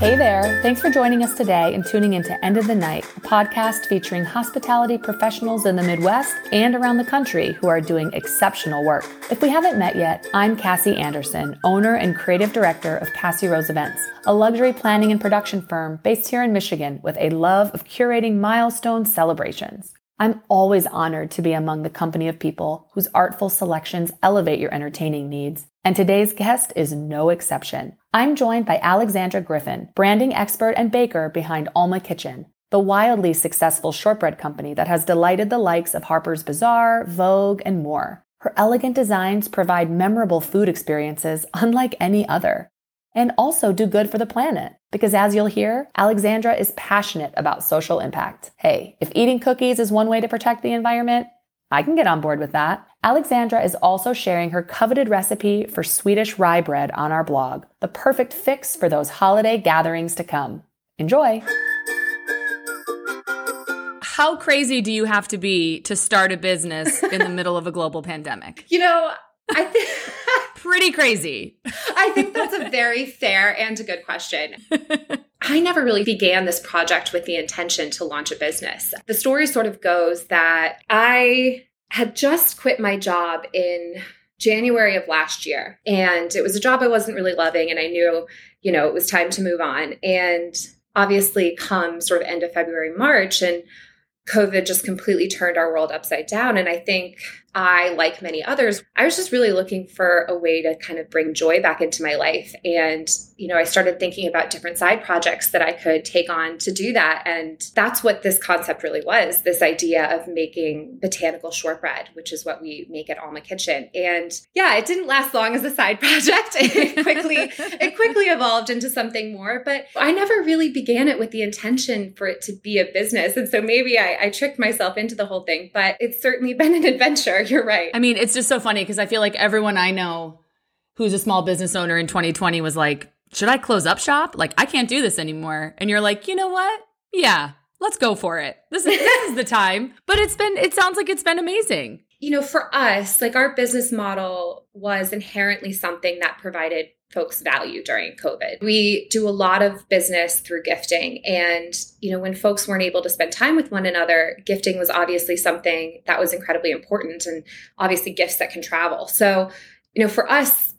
Hey there, thanks for joining us today and tuning into End of the Night, a podcast featuring hospitality professionals in the Midwest and around the country who are doing exceptional work. If we haven't met yet, I'm Cassie Anderson, owner and creative director of Cassie Rose Events, a luxury planning and production firm based here in Michigan with a love of curating milestone celebrations. I'm always honored to be among the company of people whose artful selections elevate your entertaining needs. And today's guest is no exception. I'm joined by Alexandra Griffin, branding expert and baker behind Alma Kitchen, the wildly successful shortbread company that has delighted the likes of Harper's Bazaar, Vogue, and more. Her elegant designs provide memorable food experiences unlike any other, and also do good for the planet. Because as you'll hear, Alexandra is passionate about social impact. Hey, if eating cookies is one way to protect the environment, I can get on board with that. Alexandra is also sharing her coveted recipe for Swedish rye bread on our blog, the perfect fix for those holiday gatherings to come. Enjoy. How crazy do you have to be to start a business in the middle of a global pandemic? You know, I think... Pretty crazy. I think that's a very fair and a good question. I never really began this project with the intention to launch a business. The story sort of goes that I had just quit my job in January of last year. And it was a job I wasn't really loving. And I knew, you know, it was time to move on. And obviously come sort of end of February, March, and COVID just completely turned our world upside down. And I think I, like many others, I was just really looking for a way to kind of bring joy back into my life. And, you know, I started thinking about different side projects that I could take on to do that. And that's what this concept really was, this idea of making botanical shortbread, which is what we make at Alma Kitchen. And yeah, it didn't last long as a side project. It quickly evolved into something more, but I never really began it with the intention for it to be a business. And so maybe I tricked myself into the whole thing, but it's certainly been an adventure. You're right. I mean, it's just so funny because I feel like everyone I know who's a small business owner in 2020 was like, should I close up shop? Like, I can't do this anymore. And you're like, you know what? Yeah, let's go for it. This is the time. But it sounds like it's been amazing. You know, for us, like our business model was inherently something that provided folks value during COVID. We do a lot of business through gifting. And, you know, when folks weren't able to spend time with one another, gifting was obviously something that was incredibly important and obviously gifts that can travel. So, you know, for us,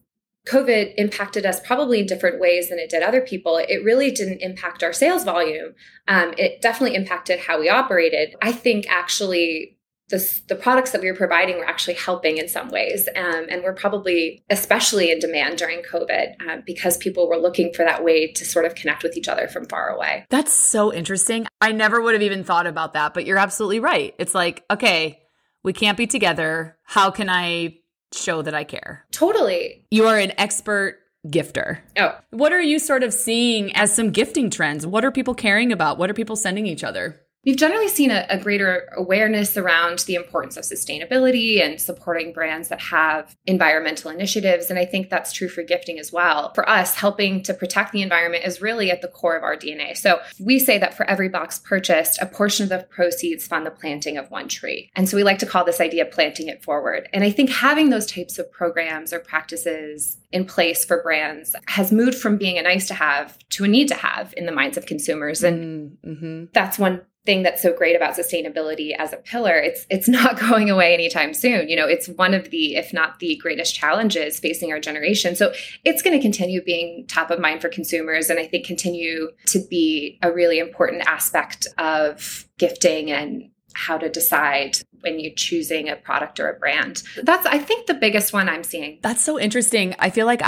COVID impacted us probably in different ways than it did other people. It really didn't impact our sales volume. It definitely impacted how we operated. I think actually the products that we were providing were actually helping in some ways. And we're probably especially in demand during COVID because people were looking for that way to sort of connect with each other from far away. That's so interesting. I never would have even thought about that, but you're absolutely right. It's like, okay, we can't be together. How can I show that I care? Totally. You are an expert gifter. Oh. What are you sort of seeing as some gifting trends? What are people caring about? What are people sending each other? We've generally seen a greater awareness around the importance of sustainability and supporting brands that have environmental initiatives. And I think that's true for gifting as well. For us, helping to protect the environment is really at the core of our DNA. So we say that for every box purchased, a portion of the proceeds fund the planting of one tree. And so we like to call this idea planting it forward. And I think having those types of programs or practices in place for brands has moved from being a nice to have to a need to have in the minds of consumers. And that's one thing that's so great about sustainability as a pillar. It's not going away anytime soon. You know, it's one of the, if not the greatest challenges facing our generation. So it's going to continue being top of mind for consumers. And I think continue to be a really important aspect of gifting and how to decide when you're choosing a product or a brand. That's, I think, the biggest one I'm seeing. That's so interesting. I feel like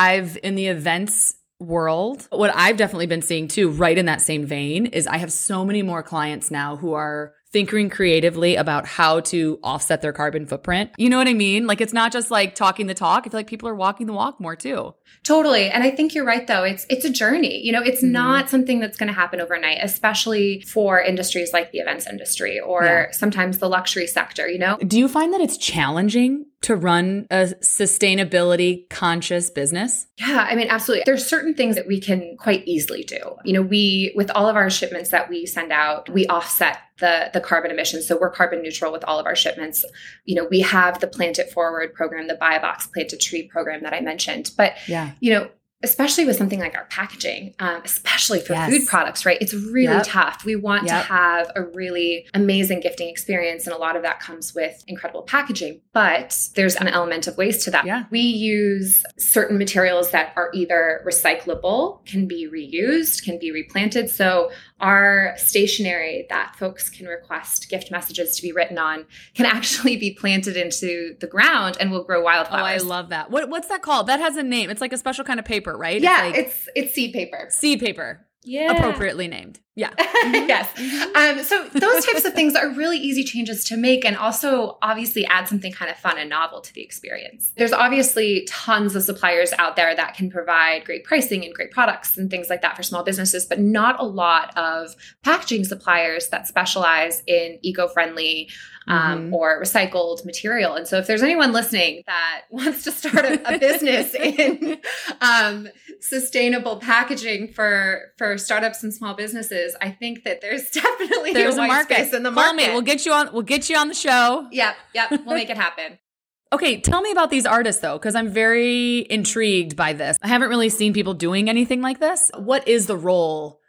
in the events world, what I've definitely been seeing too, right in that same vein, is I have so many more clients now who are thinking creatively about how to offset their carbon footprint. You know what I mean? Like, it's not just like talking the talk. I feel like people are walking the walk more too. Totally. And I think you're right though. It's a journey. You know, it's not something that's going to happen overnight, especially for industries like the events industry or sometimes the luxury sector, you know? Do you find that it's challenging to run a sustainability conscious business? Yeah, I mean, absolutely. There's certain things that we can quite easily do. You know, we, with all of our shipments that we send out, we offset the carbon emissions. So we're carbon neutral with all of our shipments. You know, we have the Plant It Forward program, the Buy a Box Plant a Tree program that I mentioned. But, you know, especially with something like our packaging, especially for food products, right? It's really tough. We want to have a really amazing gifting experience. And a lot of that comes with incredible packaging, but there's an element of waste to that. Yeah. We use certain materials that are either recyclable, can be reused, can be replanted. So our stationery that folks can request gift messages to be written on can actually be planted into the ground and will grow wildflowers. Oh, I love that. What's that called? That has a name. It's like a special kind of paper, right? Yeah, it's seed paper. Seed paper. Yeah. Appropriately named. Yeah. Mm-hmm. Yes. Mm-hmm. So those types of things are really easy changes to make and also obviously add something kind of fun and novel to the experience. There's obviously tons of suppliers out there that can provide great pricing and great products and things like that for small businesses, but not a lot of packaging suppliers that specialize in eco-friendly or recycled material. And so if there's anyone listening that wants to start a business in sustainable packaging for startups and small businesses, I think that there's definitely a market. Space in the market. Call me. We'll get you on the show. Yep. We'll make it happen. Okay, tell me about these artists though, because I'm very intrigued by this. I haven't really seen people doing anything like this. What is the role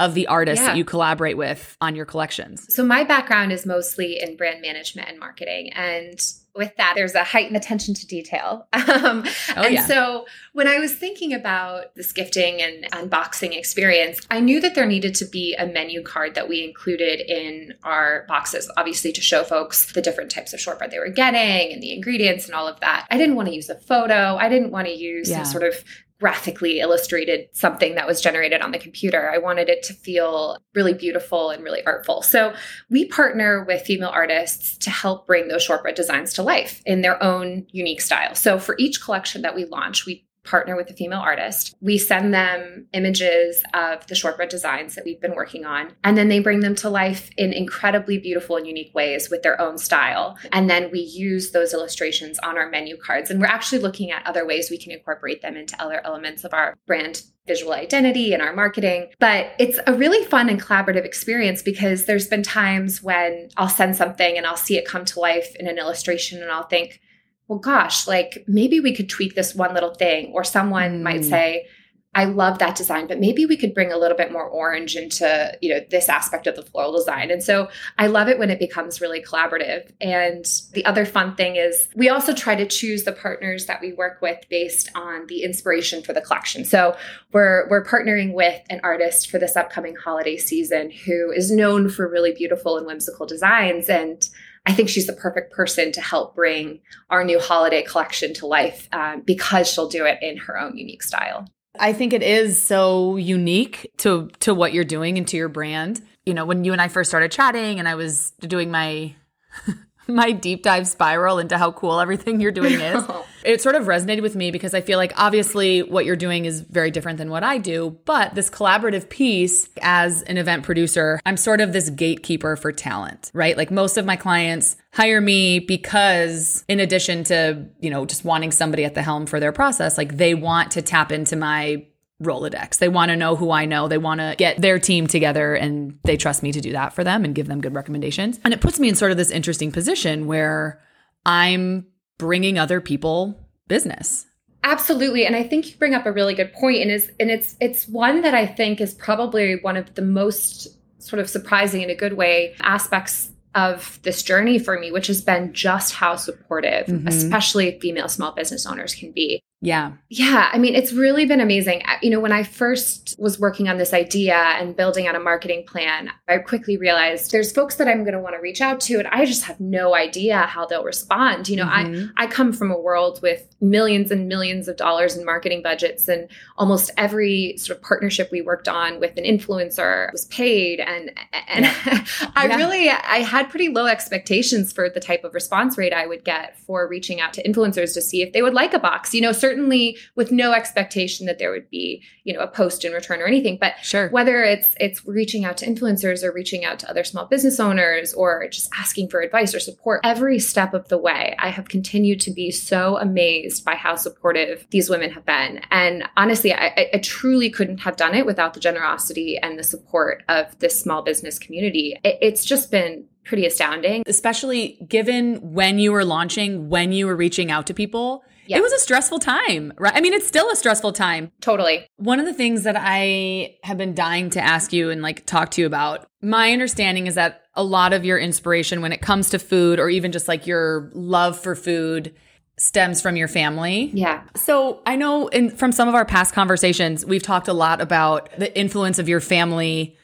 of the artists that you collaborate with on your collections? So my background is mostly in brand management and marketing, and with that, there's a heightened attention to detail. So when I was thinking about this gifting and unboxing experience, I knew that there needed to be a menu card that we included in our boxes, obviously to show folks the different types of shortbread they were getting and the ingredients and all of that. I didn't want to use a photo. I didn't want to use some sort of graphically illustrated something that was generated on the computer. I wanted it to feel really beautiful and really artful. So we partner with female artists to help bring those shortbread designs to life in their own unique style. So for each collection that we launch, we partner with a female artist. We send them images of the shortbread designs that we've been working on, and then they bring them to life in incredibly beautiful and unique ways with their own style. And then we use those illustrations on our menu cards. And we're actually looking at other ways we can incorporate them into other elements of our brand visual identity and our marketing. But it's a really fun and collaborative experience because there's been times when I'll send something and I'll see it come to life in an illustration and I'll think, well, gosh, like maybe we could tweak this one little thing, or someone might say, I love that design, but maybe we could bring a little bit more orange into, this aspect of the floral design. And so I love it when it becomes really collaborative. And the other fun thing is we also try to choose the partners that we work with based on the inspiration for the collection. So we're partnering with an artist for this upcoming holiday season who is known for really beautiful and whimsical designs, and I think she's the perfect person to help bring our new holiday collection to life because she'll do it in her own unique style. I think it is so unique to what you're doing and to your brand. You know, when you and I first started chatting and I was doing my deep dive spiral into how cool everything you're doing is, it sort of resonated with me because I feel like obviously what you're doing is very different than what I do, but this collaborative piece as an event producer, I'm sort of this gatekeeper for talent, right? Like most of my clients hire me because in addition to, just wanting somebody at the helm for their process, like they want to tap into my Rolodex. They want to know who I know. They want to get their team together and they trust me to do that for them and give them good recommendations. And it puts me in sort of this interesting position where I'm bringing other people business. Absolutely. And I think you bring up a really good point, and it's one that I think is probably one of the most sort of surprising in a good way aspects of this journey for me, which has been just how supportive, especially female small business owners can be. Yeah. Yeah. I mean, it's really been amazing. When I first was working on this idea and building out a marketing plan, I quickly realized there's folks that I'm going to want to reach out to, and I just have no idea how they'll respond. I come from a world with millions and millions of dollars in marketing budgets, and almost every sort of partnership we worked on with an influencer was paid. And I had pretty low expectations for the type of response rate I would get for reaching out to influencers to see if they would like a box, certainly with no expectation that there would be, a post in return or anything. But whether it's reaching out to influencers or reaching out to other small business owners or just asking for advice or support, every step of the way, I have continued to be so amazed by how supportive these women have been. And honestly, I truly couldn't have done it without the generosity and the support of this small business community. It's just been pretty astounding. Especially given when you were launching, when you were reaching out to people, It was a stressful time, right? I mean, it's still a stressful time. Totally. One of the things that I have been dying to ask you and like talk to you about, my understanding is that a lot of your inspiration when it comes to food or even just like your love for food stems from your family. Yeah. So I know from some of our past conversations, we've talked a lot about the influence of your family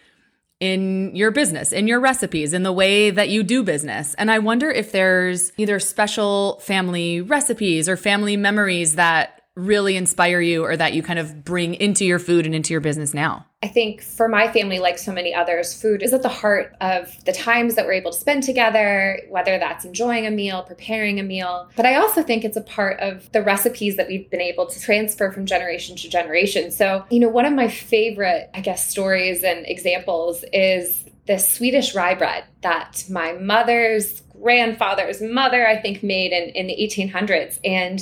in your business, in your recipes, in the way that you do business. And I wonder if there's either special family recipes or family memories that really inspire you or that you kind of bring into your food and into your business now. I think for my family, like so many others, food is at the heart of the times that we're able to spend together, whether that's enjoying a meal, preparing a meal. But I also think it's a part of the recipes that we've been able to transfer from generation to generation. So, you know, one of my favorite, I guess, stories and examples is the Swedish rye bread that my mother's grandfather's mother, I think, made in the 1800s. And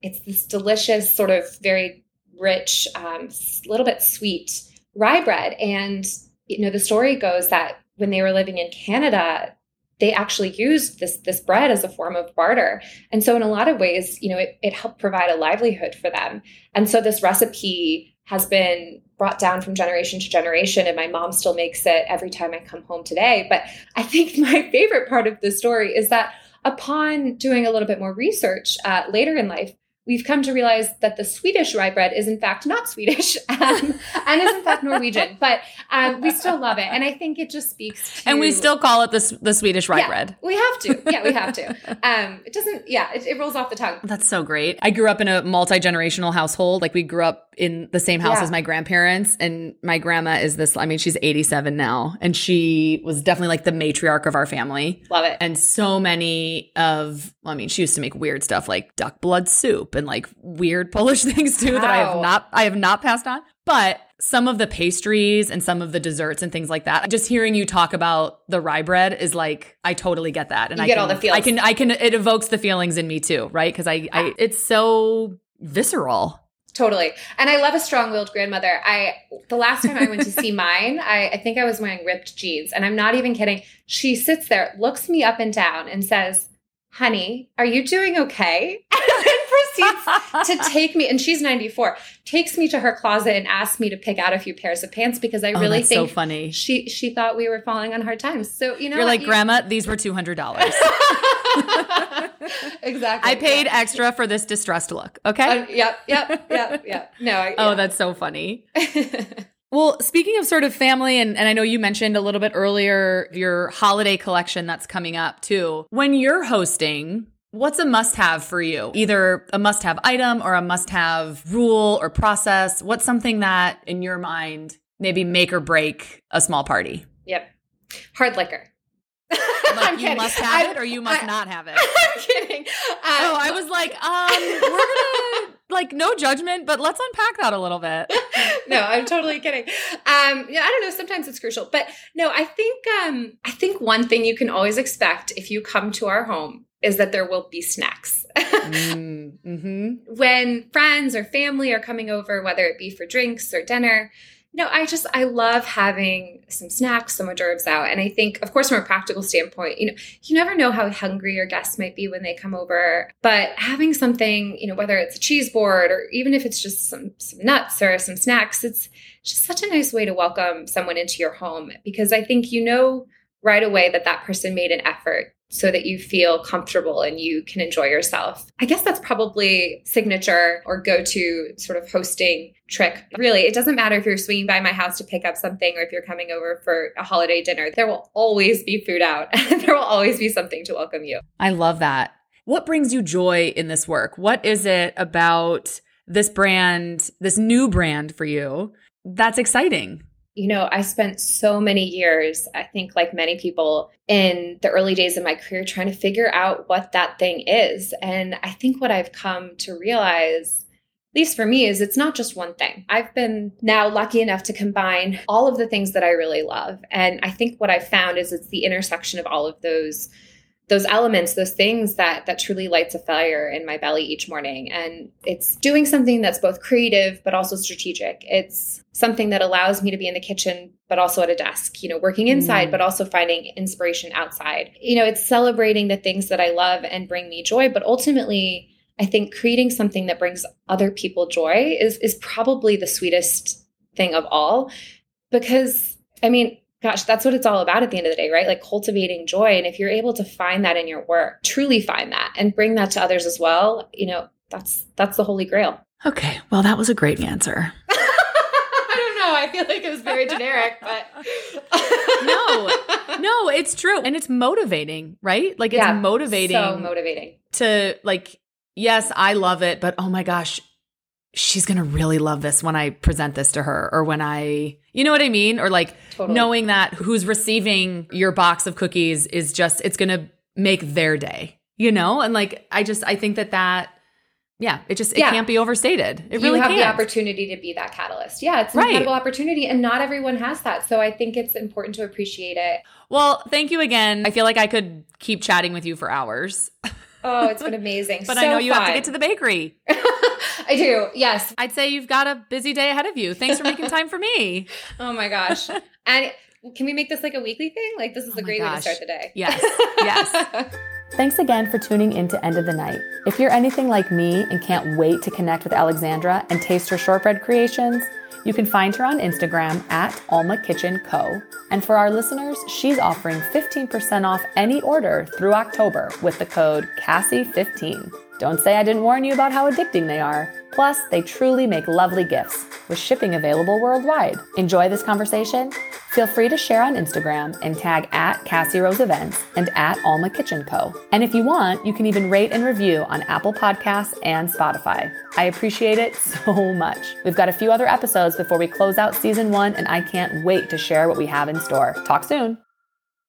it's this delicious, sort of very rich, little bit sweet rye bread. And, you know, the story goes that when they were living in Canada, they actually used this bread as a form of barter. And so in a lot of ways, you know, it helped provide a livelihood for them. And so this recipe has been brought down from generation to generation, and my mom still makes it every time I come home today. But I think my favorite part of the story is that upon doing a little bit more research later in life, we've come to realize that the Swedish rye bread is in fact not Swedish and is in fact Norwegian, but we still love it. And I think it just speaks to... And we still call it the Swedish rye bread. We have to. Yeah, we have to. It doesn't... Yeah, it rolls off the tongue. That's so great. I grew up in a multi-generational household. Like we grew up in the same house as my grandparents, and my grandma is this... I mean, she's 87 now, and she was definitely like the matriarch of our family. Love it. And so many of... Well, I mean, she used to make weird stuff like duck blood soup and like weird Polish things too that I have not passed on. But some of the pastries and some of the desserts and things like that, just hearing you talk about the rye bread is like, I totally get that. And I get all the feels. I can, it evokes the feelings in me too, right? Cause I it's so visceral. Totally. And I love a strong-willed grandmother. The last time I went to see mine, I think I was wearing ripped jeans, and I'm not even kidding. She sits there, looks me up and down, and says, "Honey, are you doing okay?" And proceeds to take me, and she's 94, takes me to her closet and asks me to pick out a few pairs of pants because I really think so funny. She thought we were falling on hard times. So, you know, you're like, Grandma, these were $200. Exactly. I paid extra for this distressed look. Okay. Yep. No. That's so funny. Well, speaking of sort of family, and I know you mentioned a little bit earlier your holiday collection that's coming up too. When you're hosting, what's a must-have for you? Either a must-have item or a must-have rule or process. What's something that, in your mind, maybe make or break a small party? Yep. Hard liquor. Like you must have it or you must not have it. I'm kidding. I was like, we're gonna like no judgment, but let's unpack that a little bit. No, I'm totally kidding. Yeah, I don't know. Sometimes it's crucial, but no, I think one thing you can always expect if you come to our home is that there will be snacks. Mm-hmm. When friends or family are coming over, whether it be for drinks or dinner. No, I love having some snacks, some hors d'oeuvres out. And I think, of course, from a practical standpoint, you know, you never know how hungry your guests might be when they come over. But having something, you know, whether it's a cheese board or even if it's just some nuts or some snacks, it's just such a nice way to welcome someone into your home. Because I think you know right away that person made an effort so that you feel comfortable and you can enjoy yourself. I guess that's probably signature or go-to sort of hosting trick. Really, it doesn't matter if you're swinging by my house to pick up something or if you're coming over for a holiday dinner, there will always be food out. There will always be something to welcome you. I love that. What brings you joy in this work? What is it about this brand, this new brand for you, that's exciting? You know, I spent so many years, I think like many people in the early days of my career, trying to figure out what that thing is. And I think what I've come to realize, at least for me, is it's not just one thing. I've been now lucky enough to combine all of the things that I really love. And I think what I've found is it's the intersection of all of those elements, those things that truly lights a fire in my belly each morning. And it's doing something that's both creative, but also strategic. It's something that allows me to be in the kitchen, but also at a desk, you know, working inside, but also finding inspiration outside. You know, it's celebrating the things that I love and bring me joy, but ultimately I think creating something that brings other people joy is probably the sweetest thing of all, because, I mean, gosh, that's what it's all about at the end of the day, right? Like cultivating joy. And if you're able to find that in your work, truly find that and bring that to others as well, you know, that's the holy grail. Okay. Well, that was a great answer. I don't know. I feel like it was very generic, but no, it's true. And it's motivating, right? Like it's motivating. So motivating. To like, yes, I love it, but oh my gosh, she's going to really love this when I present this to her or when I, you know what I mean? Or like totally. Knowing that who's receiving your box of cookies is just, it's going to make their day, you know? And like, I think that yeah, it just, it can't be overstated. It really can't. You have the opportunity to be that catalyst. Yeah, it's an incredible opportunity and not everyone has that. So I think it's important to appreciate it. Well, thank you again. I feel like I could keep chatting with you for hours. Oh, it's been amazing. But so I know you have to get to the bakery. I do. Yes. I'd say you've got a busy day ahead of you. Thanks for making time for me. Oh my gosh. And can we make this like a weekly thing? Like this is a great way to start the day. Yes. Yes. Thanks again for tuning in to End of the Night. If you're anything like me and can't wait to connect with Alexandra and taste her shortbread creations, you can find her on Instagram at Alma Kitchen Co. And for our listeners, she's offering 15% off any order through October with the code Cassie15. Don't say I didn't warn you about how addicting they are. Plus, they truly make lovely gifts with shipping available worldwide. Enjoy this conversation? Feel free to share on Instagram and tag at Cassie Rose Events and at Alma Kitchen Co. And if you want, you can even rate and review on Apple Podcasts and Spotify. I appreciate it so much. We've got a few other episodes before we close out season 1, and I can't wait to share what we have in store. Talk soon.